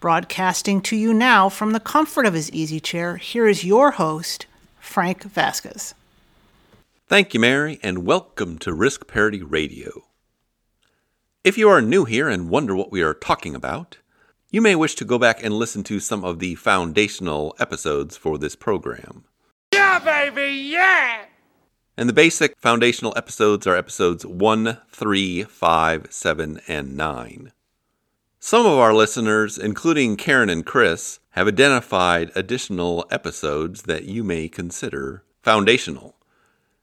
Broadcasting to you now from the comfort of his easy chair, here is your host, Frank Vasquez. Thank you, Mary, and welcome to Risk Parity Radio. If you are new here and wonder what we are talking about, you may wish to go back and listen to some of the foundational episodes for this program. Yeah, baby, yeah! And the basic foundational episodes are episodes 1, 3, 5, 7, and 9. Some of our listeners, including Karen and Chris, have identified additional episodes that you may consider foundational.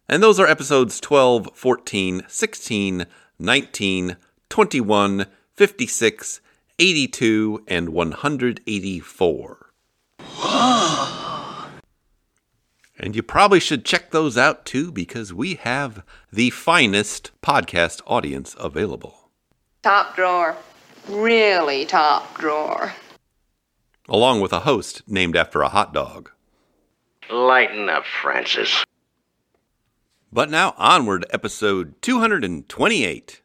And those are episodes 12, 14, 16, 19, 21, 56, 82, and 184. And you probably should check those out too, because we have the finest podcast audience available. Top drawer. Really top drawer. Along with a host named after a hot dog. Lighten up, Francis. But now onward, episode 228.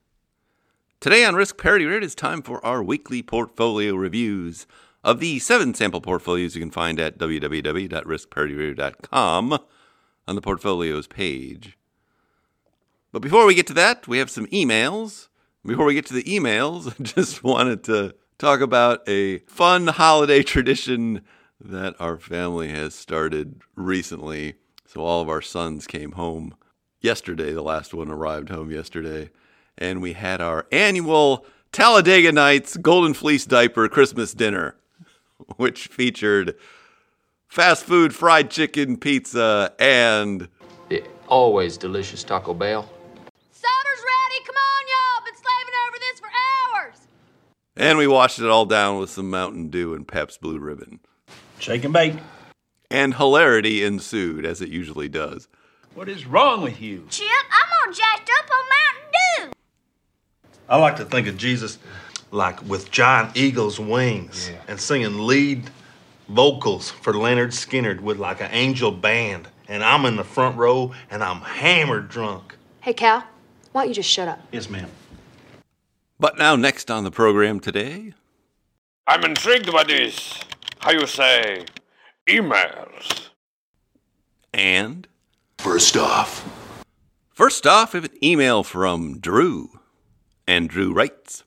Today on Risk Parity Radio, it is time for our weekly portfolio reviews of the 7 sample portfolios you can find at www.riskparityradio.com on the portfolios page. But before we get to that, we have some emails. Before we get to the emails, I just wanted to talk about a fun holiday tradition that our family has started recently. So all of our sons came home yesterday. The last one arrived home yesterday. And we had our annual Talladega Nights Golden Fleece Diaper Christmas dinner, which featured fast food, fried chicken, pizza, and the always delicious Taco Bell. And we washed it all down with some Mountain Dew and Pabst Blue Ribbon. Shake and bake. And hilarity ensued, as it usually does. What is wrong with you? Chip, I'm all jacked up on Mountain Dew. I like to think of Jesus like with giant eagle's wings and singing lead vocals for Leonard Skinner with like an angel band. And I'm in the front row and I'm hammered drunk. Hey, Cal, why don't you just shut up? Yes, ma'am. But now, next on the program today... I'm intrigued by these, how you say, emails. And... First off, we have an email from Drew. And Drew writes...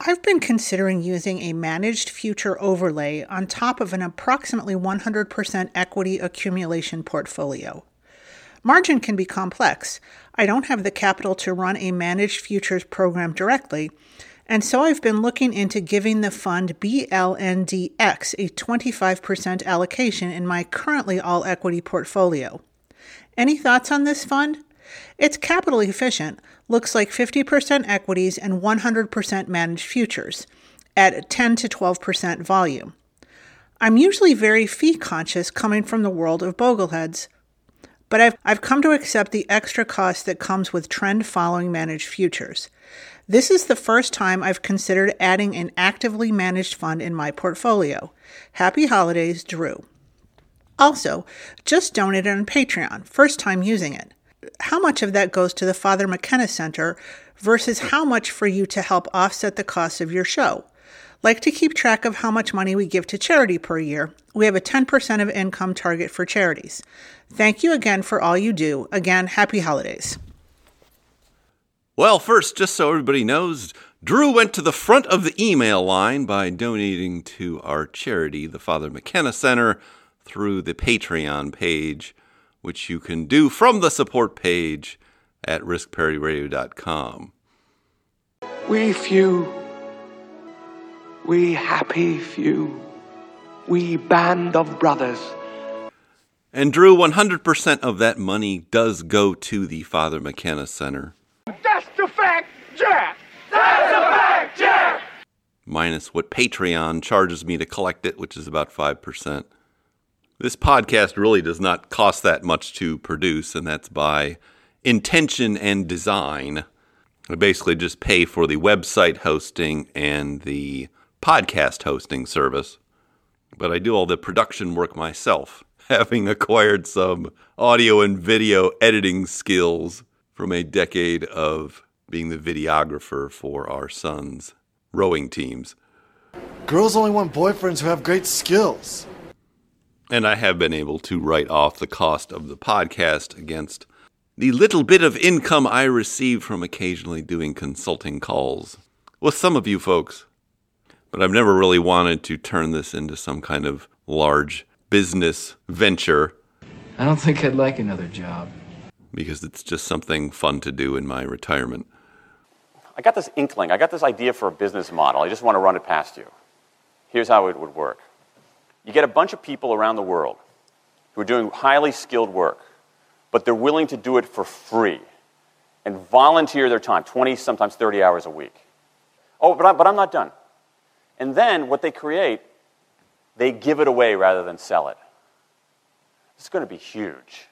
I've been considering using a managed future overlay on top of an approximately 100% equity accumulation portfolio. Margin can be complex. I don't have the capital to run a managed futures program directly, and so I've been looking into giving the fund BLNDX a 25% allocation in my currently all-equity portfolio. Any thoughts on this fund? It's capital efficient, looks like 50% equities and 100% managed futures, at 10 to 12% volume. I'm usually very fee-conscious coming from the world of Bogleheads, but I've come to accept the extra cost that comes with trend-following managed futures. This is the first time I've considered adding an actively managed fund in my portfolio. Happy holidays, Drew. Also, just donated on Patreon, first time using it. How much of that goes to the Father McKenna Center versus how much for you to help offset the cost of your show? Like to keep track of how much money we give to charity per year. We have a 10% of income target for charities. Thank you again for all you do. Again, happy holidays. Well, first, just so everybody knows, Drew went to the front of the email line by donating to our charity, the Father McKenna Center, through the Patreon page, which you can do from the support page at riskparityradio.com. We few... we happy few, we band of brothers. And Drew, 100% of that money does go to the Father McKenna Center. That's the fact, Jack! That's the fact, Jack! minus what Patreon charges me to collect it, which is about 5%. This podcast really does not cost that much to produce, and that's by intention and design. I basically just pay for the website hosting and the podcast hosting service, but I do all the production work myself, having acquired some audio and video editing skills from a decade of being the videographer for our son's rowing teams. Girls only want boyfriends who have great skills. And I have been able to write off the cost of the podcast against the little bit of income I receive from occasionally doing consulting calls with some of you folks. But I've never really wanted to turn this into some kind of large business venture. I don't think I'd like another job. Because it's just something fun to do in my retirement. I got this inkling. I got this idea for a business model. I just want to run it past you. Here's how it would work. You get a bunch of people around the world who are doing highly skilled work, but they're willing to do it for free and volunteer their time, 20, sometimes 30 hours a week. Oh, but I'm not done. And then what they create, they give it away rather than sell it. It's going to be huge.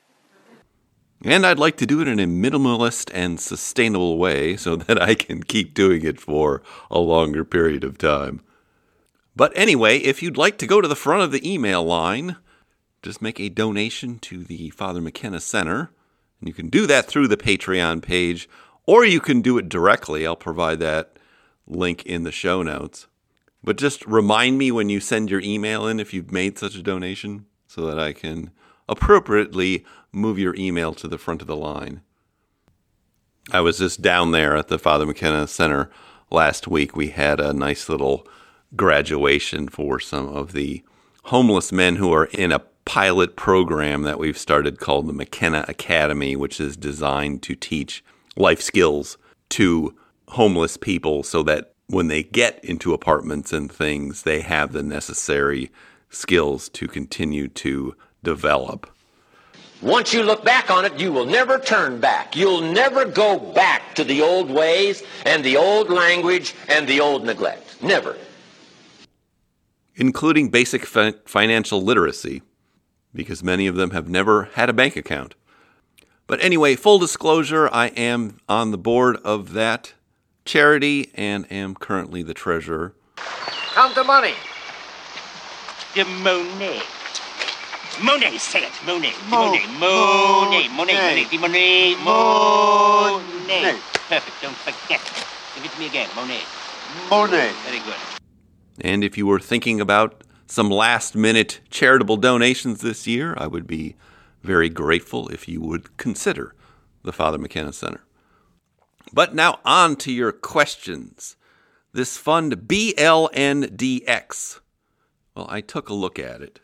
And I'd like to do it in a minimalist and sustainable way so that I can keep doing it for a longer period of time. But anyway, if you'd like to go to the front of the email line, just make a donation to the Father McKenna Center. And you can do that through the Patreon page, or you can do it directly. I'll provide that link in the show notes. But just remind me when you send your email in if you've made such a donation so that I can appropriately move your email to the front of the line. I was just down there at the Father McKenna Center last week. We had a nice little graduation for some of the homeless men who are in a pilot program that we've started called the McKenna Academy, which is designed to teach life skills to homeless people so that when they get into apartments and things, they have the necessary skills to continue to develop. Once you look back on it, you will never turn back. You'll never go back to the old ways and the old language and the old neglect. Never. Including basic financial literacy, because many of them have never had a bank account. But anyway, full disclosure, I am on the board of that charity and am currently the treasurer. Count the money. The money. Monet, say it. Monet. Monet. Monet. Monet. Monet. Monet. Perfect. Don't forget. Give it to me again. Monet. Monet. Very good. And if you were thinking about some last-minute charitable donations this year, I would be very grateful if you would consider the Father McKenna Center. But now on to your questions. This fund, BLNDX. Well, I took a look at it.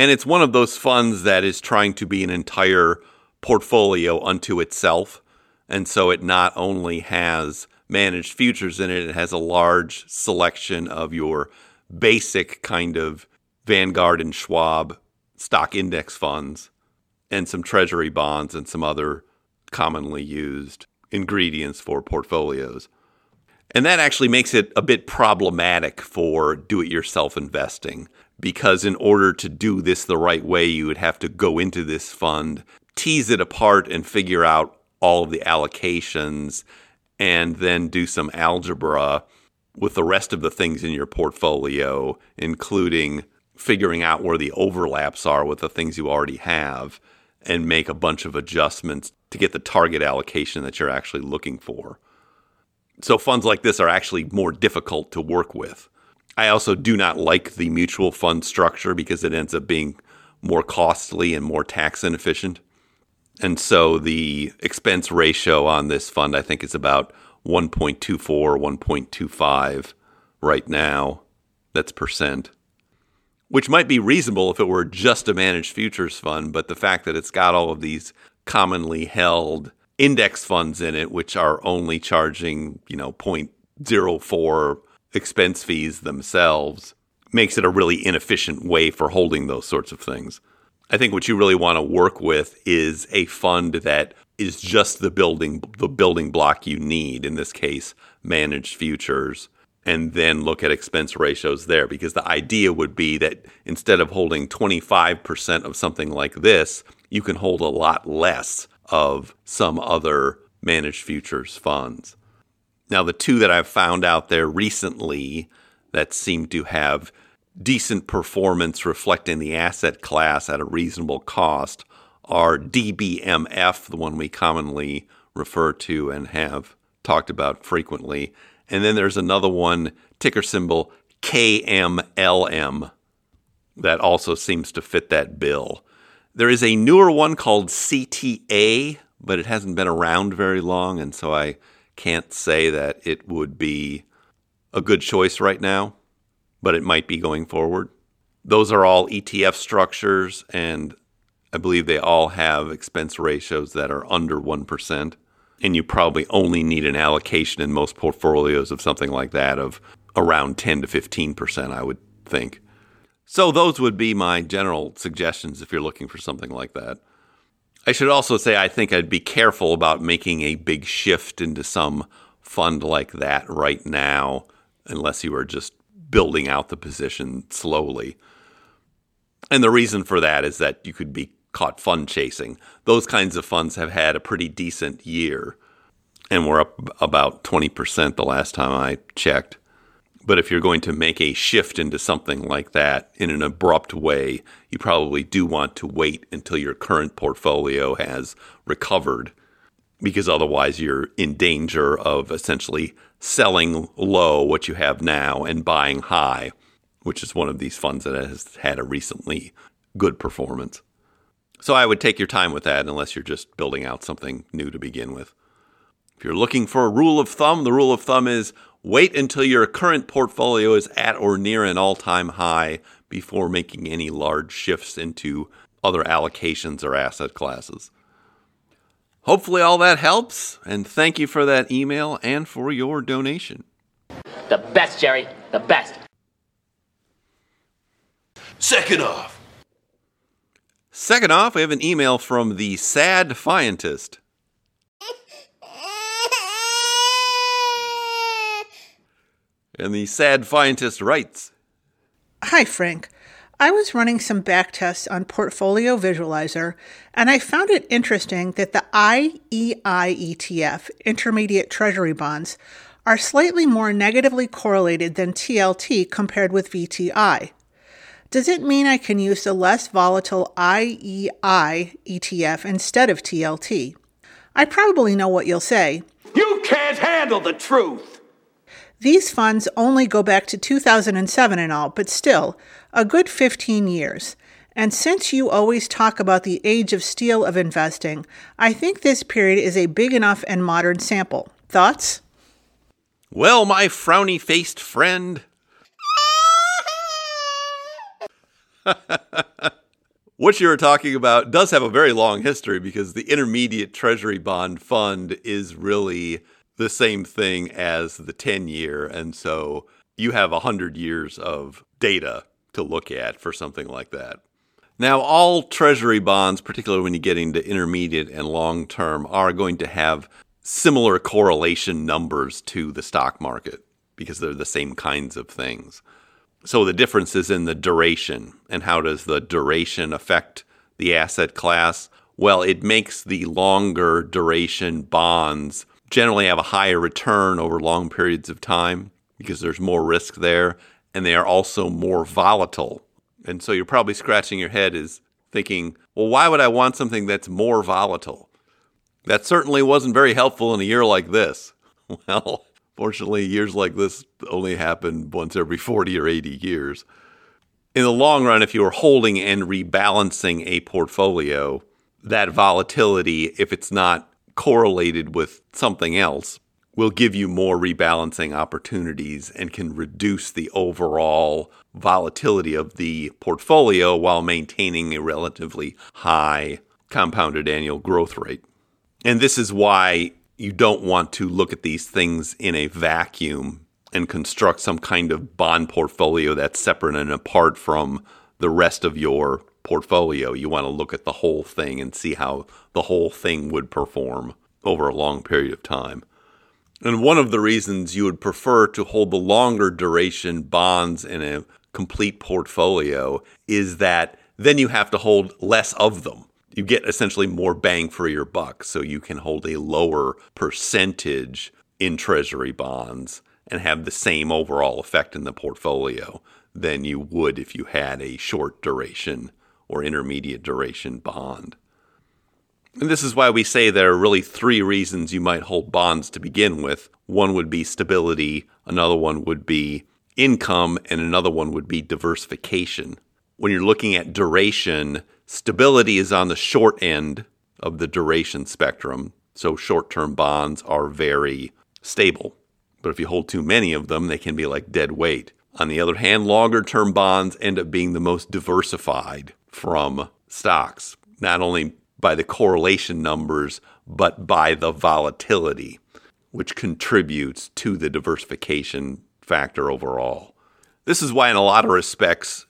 And it's one of those funds that is trying to be an entire portfolio unto itself. And so it not only has managed futures in it, it has a large selection of your basic kind of Vanguard and Schwab stock index funds and some treasury bonds and some other commonly used ingredients for portfolios. And that actually makes it a bit problematic for do-it-yourself investing. Because in order to do this the right way, you would have to go into this fund, tease it apart, and figure out all of the allocations, and then do some algebra with the rest of the things in your portfolio, including figuring out where the overlaps are with the things you already have, and make a bunch of adjustments to get the target allocation that you're actually looking for. So funds like this are actually more difficult to work with. I also do not like the mutual fund structure because it ends up being more costly and more tax inefficient. And so the expense ratio on this fund, I think, is about 1.24 or 1.25 right now. That's percent, which might be reasonable if it were just a managed futures fund. But the fact that it's got all of these commonly held index funds in it, which are only charging, 0.04 expense fees themselves, makes it a really inefficient way for holding those sorts of things. I think what you really want to work with is a fund that is just the building block you need, in this case, managed futures, and then look at expense ratios there, because the idea would be that instead of holding 25% of something like this, you can hold a lot less of some other managed futures funds. Now, the two that I've found out there recently that seem to have decent performance reflecting the asset class at a reasonable cost are DBMF, the one we commonly refer to and have talked about frequently. And then there's another one, ticker symbol KMLM, that also seems to fit that bill. There is a newer one called CTA, but it hasn't been around very long, and so I can't say that it would be a good choice right now, but it might be going forward. Those are all ETF structures, and I believe they all have expense ratios that are under 1%. And you probably only need an allocation in most portfolios of something like that of around 10 to 15%, I would think. So those would be my general suggestions if you're looking for something like that. I should also say I think I'd be careful about making a big shift into some fund like that right now, unless you are just building out the position slowly. And the reason for that is that you could be caught fund chasing. Those kinds of funds have had a pretty decent year, and we're up about 20% the last time I checked. But if you're going to make a shift into something like that in an abrupt way, you probably do want to wait until your current portfolio has recovered, because otherwise you're in danger of essentially selling low what you have now and buying high, which is one of these funds that has had a recently good performance. So I would take your time with that unless you're just building out something new to begin with. If you're looking for a rule of thumb, the rule of thumb is wait until your current portfolio is at or near an all-time high before making any large shifts into other allocations or asset classes. Hopefully all that helps, and thank you for that email and for your donation. The best, Jerry, the best. Second off, we have an email from the Sad Scientist. And the Sad Scientist writes, "Hi, Frank. I was running some backtests on Portfolio Visualizer, and I found it interesting that the IEI ETF, Intermediate Treasury Bonds, are slightly more negatively correlated than TLT compared with VTI. Does it mean I can use the less volatile IEI ETF instead of TLT? I probably know what you'll say. You can't handle the truth! These funds only go back to 2007 and all, but still, a good 15 years. And since you always talk about the age of steel of investing, I think this period is a big enough and modern sample. Thoughts?" Well, my frowny-faced friend... What you were talking about does have a very long history, because the Intermediate Treasury Bond Fund is really the same thing as the 10-year, and so you have 100 years of data to look at for something like that. Now, all treasury bonds, particularly when you get into intermediate and long-term, are going to have similar correlation numbers to the stock market because they're the same kinds of things. So the difference is in the duration. And how does the duration affect the asset class? Well, it makes the longer duration bonds generally have a higher return over long periods of time because there's more risk there, and they are also more volatile. And so you're probably scratching your head is thinking, well, why would I want something that's more volatile? That certainly wasn't very helpful in a year like this. Well... Fortunately, years like this only happen once every 40 or 80 years. In the long run, if you are holding and rebalancing a portfolio, that volatility, if it's not correlated with something else, will give you more rebalancing opportunities and can reduce the overall volatility of the portfolio while maintaining a relatively high compounded annual growth rate. And this is why you don't want to look at these things in a vacuum and construct some kind of bond portfolio that's separate and apart from the rest of your portfolio. You want to look at the whole thing and see how the whole thing would perform over a long period of time. And one of the reasons you would prefer to hold the longer duration bonds in a complete portfolio is that then you have to hold less of them. You get essentially more bang for your buck, so you can hold a lower percentage in treasury bonds and have the same overall effect in the portfolio than you would if you had a short duration or intermediate duration bond. And this is why we say there are really three reasons you might hold bonds to begin with. One would be stability, another one would be income, and another one would be diversification. When you're looking at duration, stability is on the short end of the duration spectrum, so short-term bonds are very stable. But if you hold too many of them, they can be like dead weight. On the other hand, longer-term bonds end up being the most diversified from stocks, not only by the correlation numbers, but by the volatility, which contributes to the diversification factor overall. This is why in a lot of respects,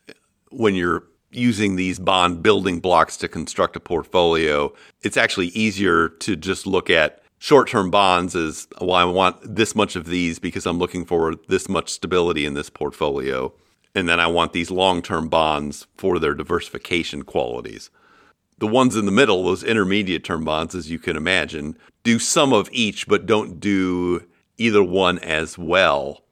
when you're using these bond building blocks to construct a portfolio, it's actually easier to just look at short-term bonds as, well, I want this much of these because I'm looking for this much stability in this portfolio. And then I want these long-term bonds for their diversification qualities. The ones in the middle, those intermediate-term bonds, as you can imagine, do some of each, but don't do either one as well.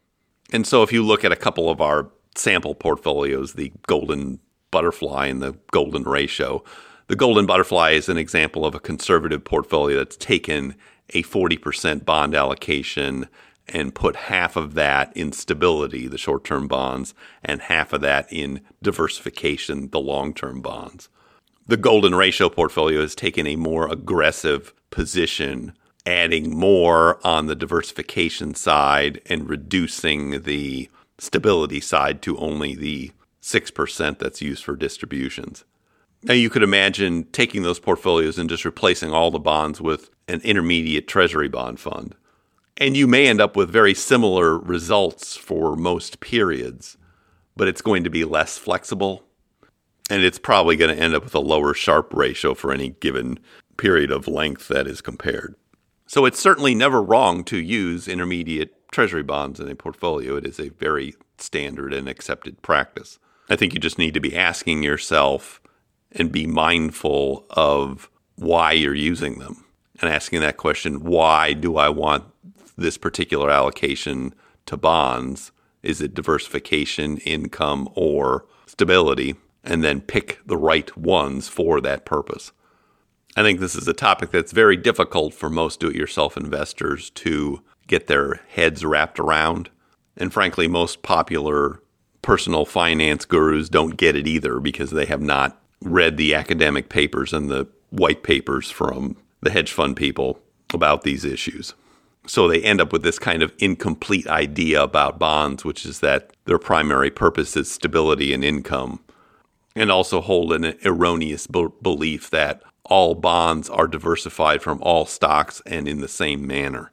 And so if you look at a couple of our sample portfolios, the Golden Butterfly and the Golden Ratio, the Golden Butterfly is an example of a conservative portfolio that's taken a 40% bond allocation and put half of that in stability, the short-term bonds, and half of that in diversification, the long-term bonds. The Golden Ratio portfolio has taken a more aggressive position, adding more on the diversification side and reducing the stability side to only the 6% that's used for distributions. Now, you could imagine taking those portfolios and just replacing all the bonds with an intermediate treasury bond fund. And you may end up with very similar results for most periods, but it's going to be less flexible. And it's probably going to end up with a lower Sharpe ratio for any given period of length that is compared. So it's certainly never wrong to use intermediate treasury bonds in a portfolio. It is a very standard and accepted practice. I think you just need to be asking yourself and be mindful of why you're using them and asking that question, why do I want this particular allocation to bonds? Is it diversification, income, or stability? And then pick the right ones for that purpose. I think this is a topic that's very difficult for most do-it-yourself investors to get their heads wrapped around. And frankly, most popular personal finance gurus don't get it either because they have not read the academic papers and the white papers from the hedge fund people about these issues. So they end up with this kind of incomplete idea about bonds, which is that their primary purpose is stability and income. And also hold an erroneous belief that all bonds are diversified from all stocks and in the same manner.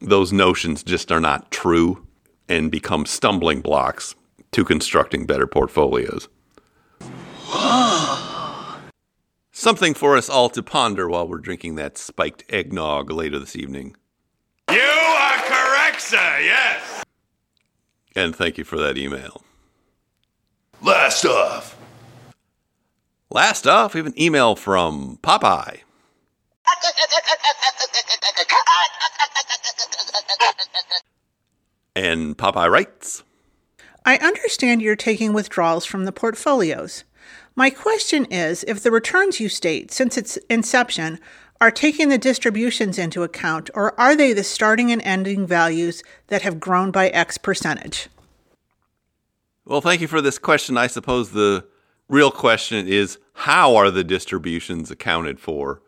Those notions just are not true and become stumbling blocks to constructing better portfolios. Something for us all to ponder while we're drinking that spiked eggnog later this evening. You are correct, sir, yes! And thank you for that email. Last off, we have an email from Popeye. And Popeye writes, I understand you're taking withdrawals from the portfolios. My question is if the returns you state since its inception are taking the distributions into account, or are they the starting and ending values that have grown by X percentage? Well, thank you for this question. I suppose the real question is, how are the distributions accounted for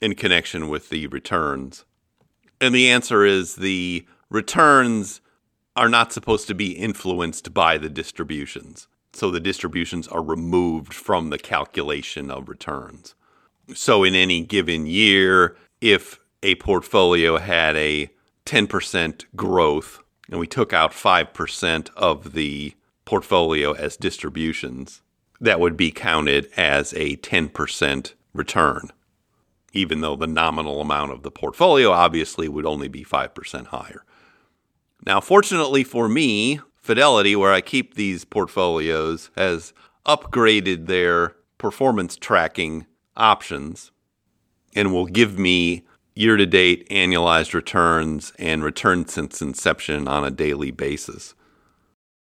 in connection with the returns? And the answer is the returns are not supposed to be influenced by the distributions. So the distributions are removed from the calculation of returns. So in any given year, if a portfolio had a 10% growth and we took out 5% of the portfolio as distributions, that would be counted as a 10% return. even though the nominal amount of the portfolio obviously would only be 5% higher. Now, fortunately for me, Fidelity, where I keep these portfolios, has upgraded their performance tracking options and will give me year-to-date annualized returns and returns since inception on a daily basis.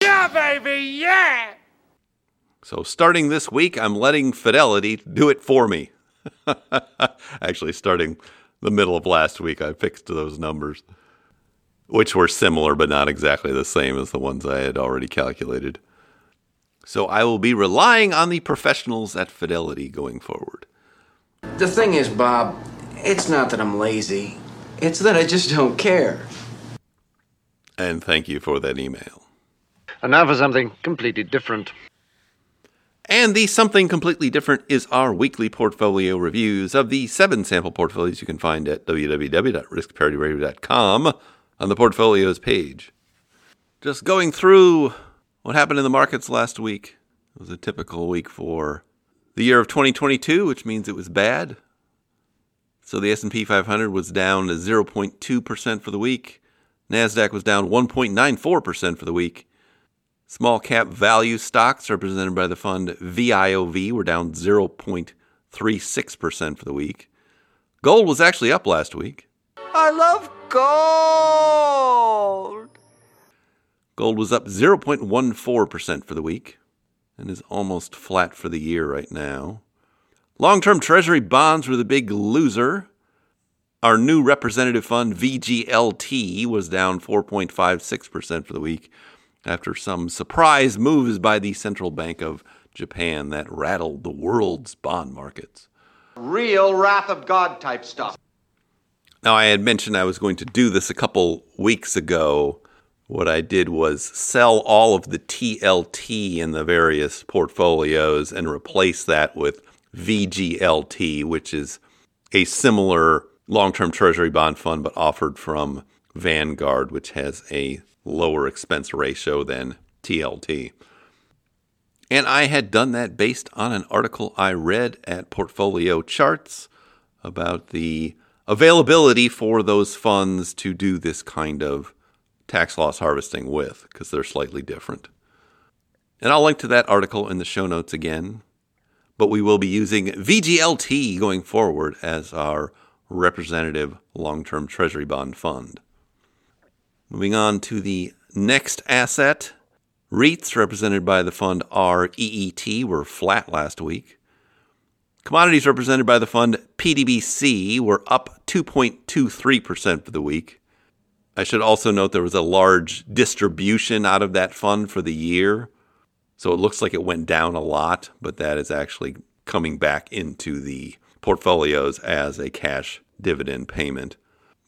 Yeah, baby, yeah! So starting this week, I'm letting Fidelity do it for me. Actually, starting the middle of last week, I fixed those numbers, which were similar but not exactly the same as the ones I had already calculated. So I will be relying on the professionals at Fidelity going forward. The thing is, Bob, it's not that I'm lazy. It's that I just don't care. And thank you for that email. And now for something completely different. And the something completely different is our weekly portfolio reviews of the 7 sample portfolios you can find at www.riskparityradio.com on the portfolios page. Just going through what happened in the markets last week. It was a typical week for the year of 2022, which means it was bad. So the S&P 500 was down 0.2% for the week. NASDAQ was down 1.94% for the week. Small cap value stocks represented by the fund VIOV were down 0.36% for the week. Gold was actually up last week. I love gold! Gold was up 0.14% for the week and is almost flat for the year right now. Long-term treasury bonds were the big loser. Our new representative fund VGLT was down 4.56% for the week, after some surprise moves by the Central Bank of Japan that rattled the world's bond markets. Real wrath of God type stuff. Now, I had mentioned I was going to do this a couple weeks ago. What I did was sell all of the TLT in the various portfolios and replace that with VGLT, which is a similar long-term treasury bond fund, but offered from Vanguard, which has a lower expense ratio than TLT. And I had done that based on an article I read at Portfolio Charts about the availability for those funds to do this kind of tax loss harvesting with, because they're slightly different. And I'll link to that article in the show notes again. But we will be using VGLT going forward as our representative long-term treasury bond fund. Moving on to the next asset, REITs, represented by the fund REET, were flat last week. Commodities, represented by the fund PDBC, were up 2.23% for the week. I should also note there was a large distribution out of that fund for the year, so it looks like it went down a lot, but that is actually coming back into the portfolios as a cash dividend payment.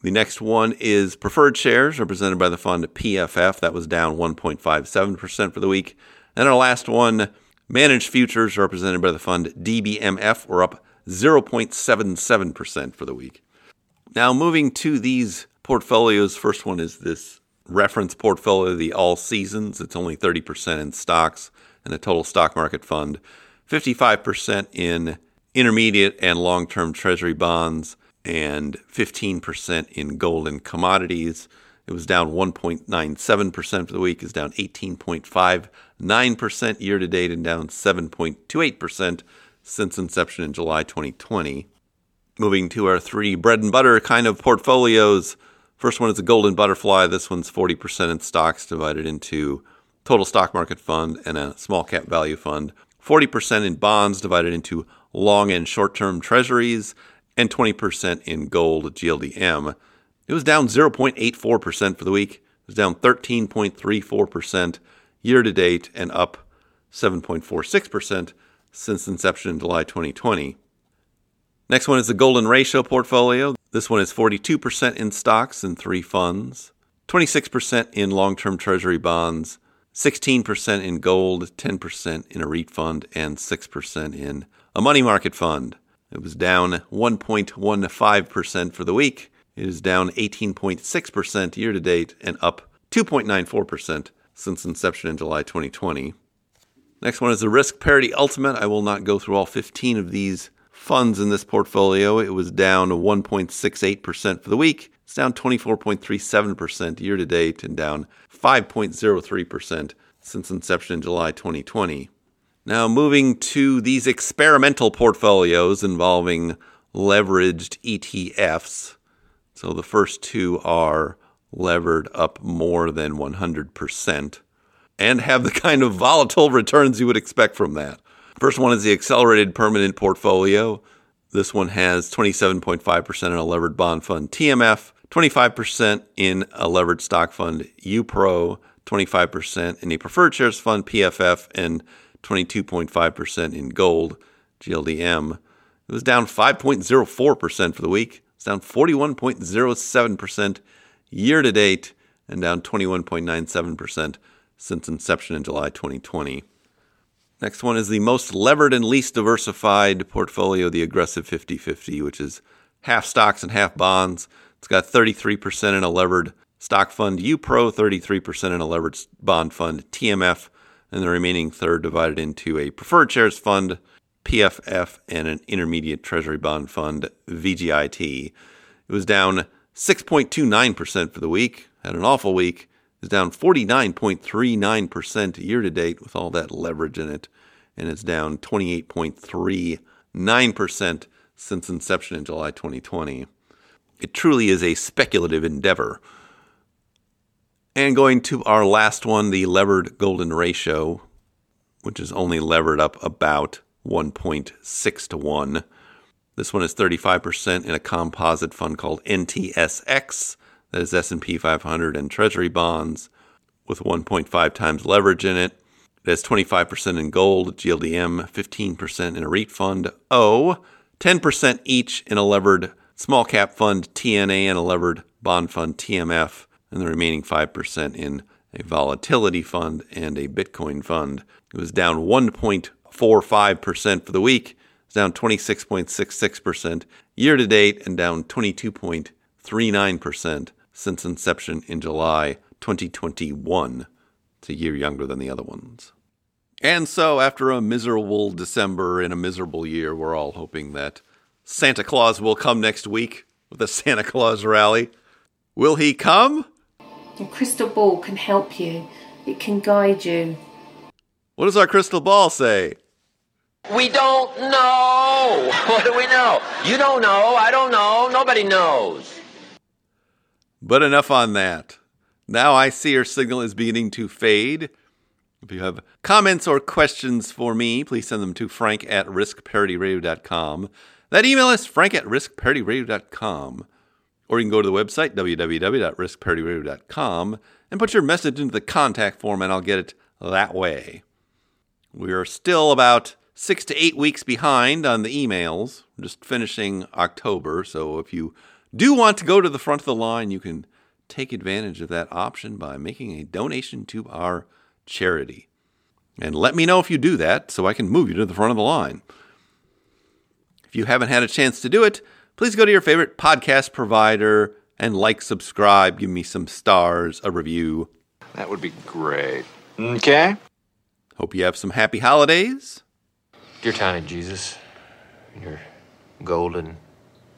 The next one is preferred shares, represented by the fund PFF. That was down 1.57% for the week. And our last one, managed futures, represented by the fund DBMF, were up 0.77% for the week. Now, moving to these portfolios, first one is this reference portfolio, the All Seasons. It's only 30% in stocks and a total stock market fund, 55% in intermediate and long-term treasury bonds, and 15% in gold and commodities. It was down 1.97% for the week, is down 18.59% year-to-date, and down 7.28% since inception in July 2020. Moving to our three bread and butter kind of portfolios. First one is a golden butterfly. This one's 40% in stocks, divided into total stock market fund and a small cap value fund, 40% in bonds, divided into long and short-term treasuries, and 20% in gold, GLDM. It was down 0.84% for the week. It was down 13.34% year-to-date and up 7.46% since inception in July 2020. Next one is the golden ratio portfolio. This one is 42% in stocks and 3 funds, 26% in long-term treasury bonds, 16% in gold, 10% in a REIT fund, and 6% in a money market fund. It was down 1.15% for the week. It is down 18.6% year-to-date and up 2.94% since inception in July 2020. Next one is the Risk Parity Ultimate. I will not go through all 15 of these funds in this portfolio, it was down 1.68% for the week. It's down 24.37% year-to-date and down 5.03% since inception in July 2020. Now moving to these experimental portfolios involving leveraged ETFs. So the first two are levered up more than 100% and have the kind of volatile returns you would expect from that. First one is the accelerated permanent portfolio. This one has 27.5% in a levered bond fund, TMF, 25% in a levered stock fund, UPRO, 25% in a preferred shares fund, PFF, and 22.5% in gold, GLDM. It was down 5.04% for the week. It's down 41.07% year-to-date and down 21.97% since inception in July 2020. Next one is the most levered and least diversified portfolio, the aggressive 50-50, which is half stocks and half bonds. It's got 33% in a levered stock fund, UPRO, 33% in a levered bond fund, TMF, and the remaining third divided into a preferred shares fund, PFF, and an intermediate treasury bond fund, VGIT. It was down 6.29% for the week, had an awful week. It's down 49.39% year-to-date with all that leverage in it, and it's down 28.39% since inception in July 2020. It truly is a speculative endeavor. And going to our last one, the levered golden ratio, which is only levered up about 1.6 to 1. This one is 35% in a composite fund called NTSX. That is S&P 500 and Treasury bonds with 1.5 times leverage in it. It has 25% in gold, GLDM, 15% in a REET fund, 10% each in a levered small cap fund, TNA, and a levered bond fund, TMF, and the remaining 5% in a volatility fund and a Bitcoin fund. It was down 1.45% for the week. It's down 26.66% year-to-date and down 22.39% since inception in July 2021. It's a year younger than the other ones. And so after a miserable December and a miserable year, we're all hoping that Santa Claus will come next week with a Santa Claus rally. Will he come? Your crystal ball can help you. It can guide you. What does our crystal ball say? We don't know. What do we know? You don't know. I don't know. Nobody knows. But enough on that. Now I see your signal is beginning to fade. If you have comments or questions for me, please send them to frank@riskparityradio.com. That email is frank@riskparityradio.com. Or you can go to the website, www.riskparityradio.com, and put your message into the contact form, and I'll get it that way. We are still about 6 to 8 weeks behind on the emails. We're just finishing October, so if you do want to go to the front of the line, you can take advantage of that option by making a donation to our charity. And let me know if you do that so I can move you to the front of the line. If you haven't had a chance to do it, please go to your favorite podcast provider and like, subscribe, give me some stars, a review. That would be great. Okay. Hope you have some happy holidays. Dear tiny Jesus, in your golden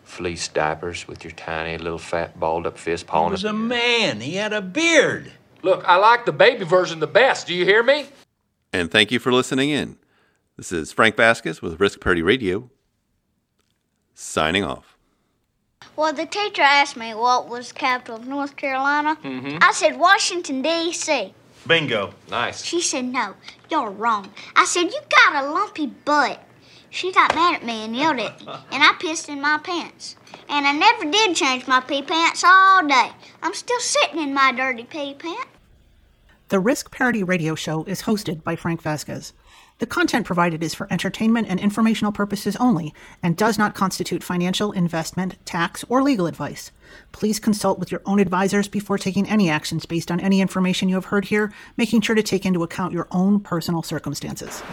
fleece diapers with your tiny little fat balled up fist pawing. He was a man. He had a beard. Look, I like the baby version the best. Do you hear me? And thank you for listening in. This is Frank Vasquez with Risk Parity Radio, signing off. Well, the teacher asked me what was the capital of North Carolina. Mm-hmm. I said Washington, D.C. Bingo. Nice. She said, no, you're wrong. I said, you got a lumpy butt. She got mad at me and yelled at me, and I pissed in my pants. And I never did change my pee pants all day. I'm still sitting in my dirty pee pant. The Risk Parity Radio Show is hosted by Frank Vasquez. The content provided is for entertainment and informational purposes only and does not constitute financial, investment, tax, or legal advice. Please consult with your own advisors before taking any actions based on any information you have heard here, making sure to take into account your own personal circumstances.